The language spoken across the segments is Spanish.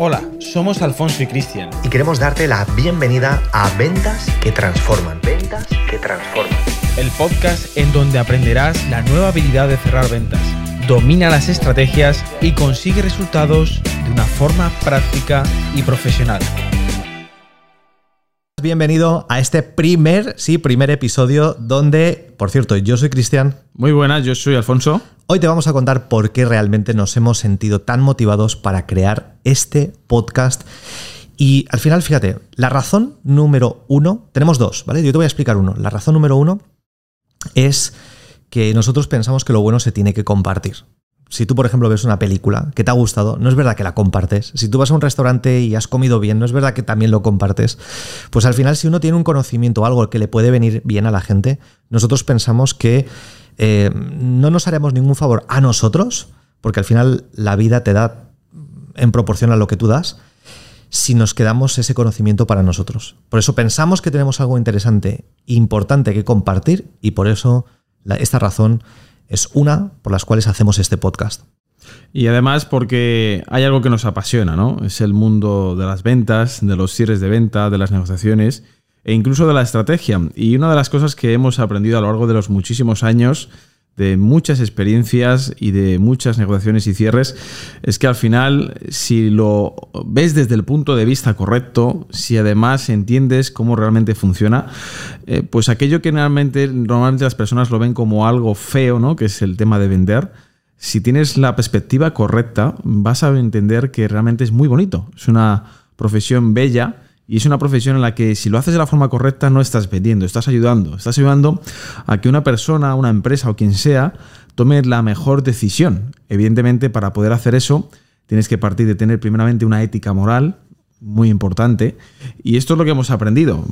Hola, somos Alfonso y Cristian y queremos darte la bienvenida a Ventas que Transforman. Ventas que Transforman. El podcast en donde aprenderás la nueva habilidad de cerrar ventas. Domina las estrategias y consigue resultados de una forma práctica y profesional. Bienvenido a este primer episodio donde, por cierto, yo soy Cristian. Muy buenas, yo soy Alfonso. Hoy te vamos a contar por qué realmente nos hemos sentido tan motivados para crear este podcast. Y al final, fíjate, la razón número uno, tenemos dos, ¿vale? Yo te voy a explicar uno. La razón número uno es que nosotros pensamos que lo bueno se tiene que compartir. Si tú, por ejemplo, ves una película que te ha gustado, no es verdad que la compartes. Si tú vas a un restaurante y has comido bien, no es verdad que también lo compartes. Pues al final, si uno tiene un conocimiento o algo que le puede venir bien a la gente, nosotros pensamos que no nos haremos ningún favor a nosotros, porque al final la vida te da en proporción a lo que tú das, si nos quedamos ese conocimiento para nosotros. Por eso pensamos que tenemos algo interesante, importante que compartir, y por eso esta razón es una por las cuales hacemos este podcast. Y además porque hay algo que nos apasiona, ¿no? Es el mundo de las ventas, de los cierres de venta, de las negociaciones e incluso de la estrategia. Y una de las cosas que hemos aprendido a lo largo de los muchísimos años, de muchas experiencias y de muchas negociaciones y cierres, es que al final, si lo ves desde el punto de vista correcto, si además entiendes cómo realmente funciona, pues aquello que normalmente las personas lo ven como algo feo, ¿no?, que es el tema de vender, si tienes la perspectiva correcta, vas a entender que realmente es muy bonito. Es una profesión bella. Y es una profesión en la que, si lo haces de la forma correcta, no estás vendiendo, estás ayudando. Estás ayudando a que una persona, una empresa o quien sea, tome la mejor decisión. Evidentemente, para poder hacer eso, tienes que partir de tener primeramente una ética moral muy importante. Y esto es lo que hemos aprendido.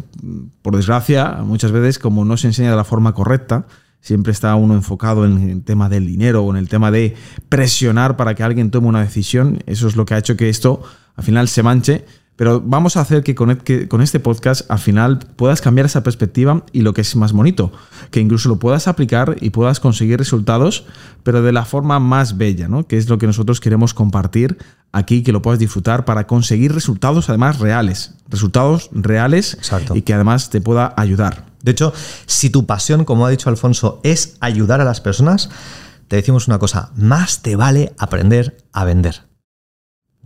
Por desgracia, muchas veces, como no se enseña de la forma correcta, siempre está uno enfocado en el tema del dinero o en el tema de presionar para que alguien tome una decisión. Eso es lo que ha hecho que esto, al final, se manche. Pero vamos a hacer que con este podcast al final puedas cambiar esa perspectiva y, lo que es más bonito, que incluso lo puedas aplicar y puedas conseguir resultados, pero de la forma más bella, ¿no? Que es lo que nosotros queremos compartir aquí, que lo puedas disfrutar para conseguir resultados además reales. Resultados reales. Exacto. Y que además te pueda ayudar. De hecho, si tu pasión, como ha dicho Alfonso, es ayudar a las personas, te decimos una cosa: más te vale aprender a vender.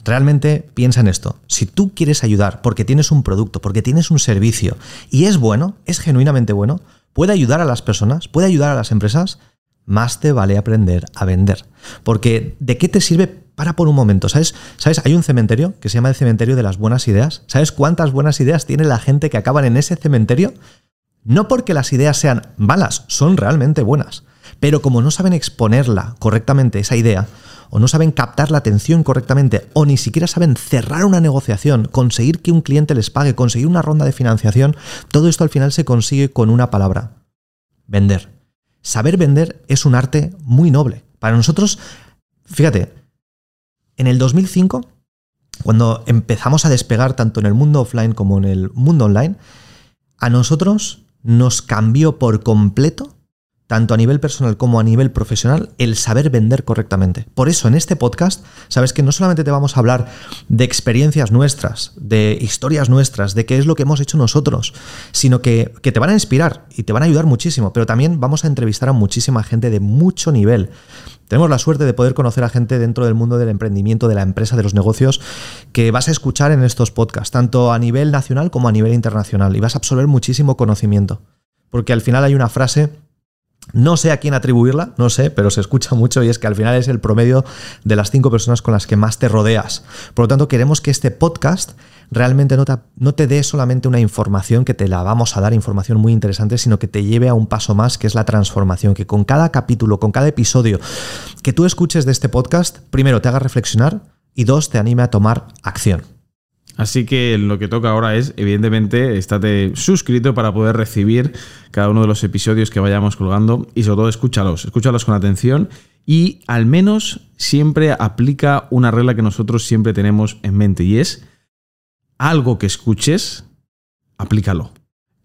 Realmente piensa en esto. Si tú quieres ayudar porque tienes un producto, porque tienes un servicio y es bueno, es genuinamente bueno, puede ayudar a las personas, puede ayudar a las empresas, más te vale aprender a vender. Porque ¿de qué te sirve? Para por un momento, ¿sabes? Hay un cementerio que se llama el cementerio de las buenas ideas. ¿Sabes cuántas buenas ideas tiene la gente que acaban en ese cementerio? No porque las ideas sean malas, son realmente buenas. Pero como no saben exponerla correctamente, esa idea, o no saben captar la atención correctamente, o ni siquiera saben cerrar una negociación, conseguir que un cliente les pague, conseguir una ronda de financiación, todo esto al final se consigue con una palabra: vender. Saber vender es un arte muy noble. Para nosotros, fíjate, en el 2005, cuando empezamos a despegar tanto en el mundo offline como en el mundo online, a nosotros nos cambió por completo, tanto a nivel personal como a nivel profesional, el saber vender correctamente. Por eso, en este podcast, sabes que no solamente te vamos a hablar de experiencias nuestras, de historias nuestras, de qué es lo que hemos hecho nosotros, sino que te van a inspirar y te van a ayudar muchísimo, pero también vamos a entrevistar a muchísima gente de mucho nivel. Tenemos la suerte de poder conocer a gente dentro del mundo del emprendimiento, de la empresa, de los negocios, que vas a escuchar en estos podcasts, tanto a nivel nacional como a nivel internacional, y vas a absorber muchísimo conocimiento. Porque al final hay una frase, no sé a quién atribuirla, no sé, pero se escucha mucho, y es que al final es el promedio de las 5 personas con las que más te rodeas. Por lo tanto, queremos que este podcast realmente no te dé solamente una información, que te la vamos a dar, información muy interesante, sino que te lleve a un paso más, que es la transformación. Que con cada capítulo, con cada episodio que tú escuches de este podcast, primero, te haga reflexionar y dos, te anime a tomar acción. Así que lo que toca ahora es, evidentemente, estate suscrito para poder recibir cada uno de los episodios que vayamos colgando, y sobre todo escúchalos con atención, y al menos siempre aplica una regla que nosotros siempre tenemos en mente, y es: algo que escuches, aplícalo.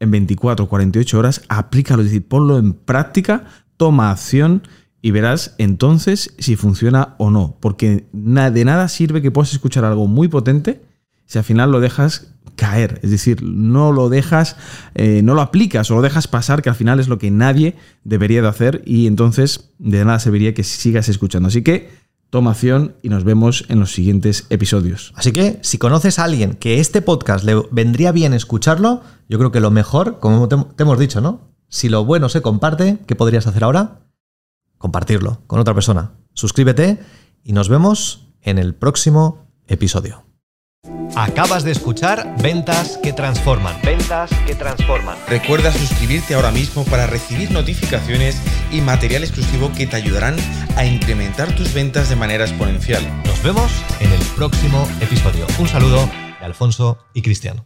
En 24 o 48 horas, aplícalo, es decir, ponlo en práctica, toma acción. y verás entonces si funciona o no, porque de nada sirve que puedas escuchar algo muy potente si al final lo dejas caer, es decir, no lo dejas, no lo aplicas o lo dejas pasar, que al final es lo que nadie debería de hacer, y entonces de nada serviría que sigas escuchando. Así que toma acción y nos vemos en los siguientes episodios. Así que si conoces a alguien que este podcast le vendría bien escucharlo, yo creo que lo mejor, como te hemos dicho, ¿no? Si lo bueno se comparte, ¿qué podrías hacer ahora? Compartirlo con otra persona. Suscríbete y nos vemos en el próximo episodio. Acabas de escuchar Ventas que Transforman. Ventas que Transforman. Recuerda suscribirte ahora mismo para recibir notificaciones y material exclusivo que te ayudarán a incrementar tus ventas de manera exponencial. Nos vemos en el próximo episodio. Un saludo de Alfonso y Cristiano.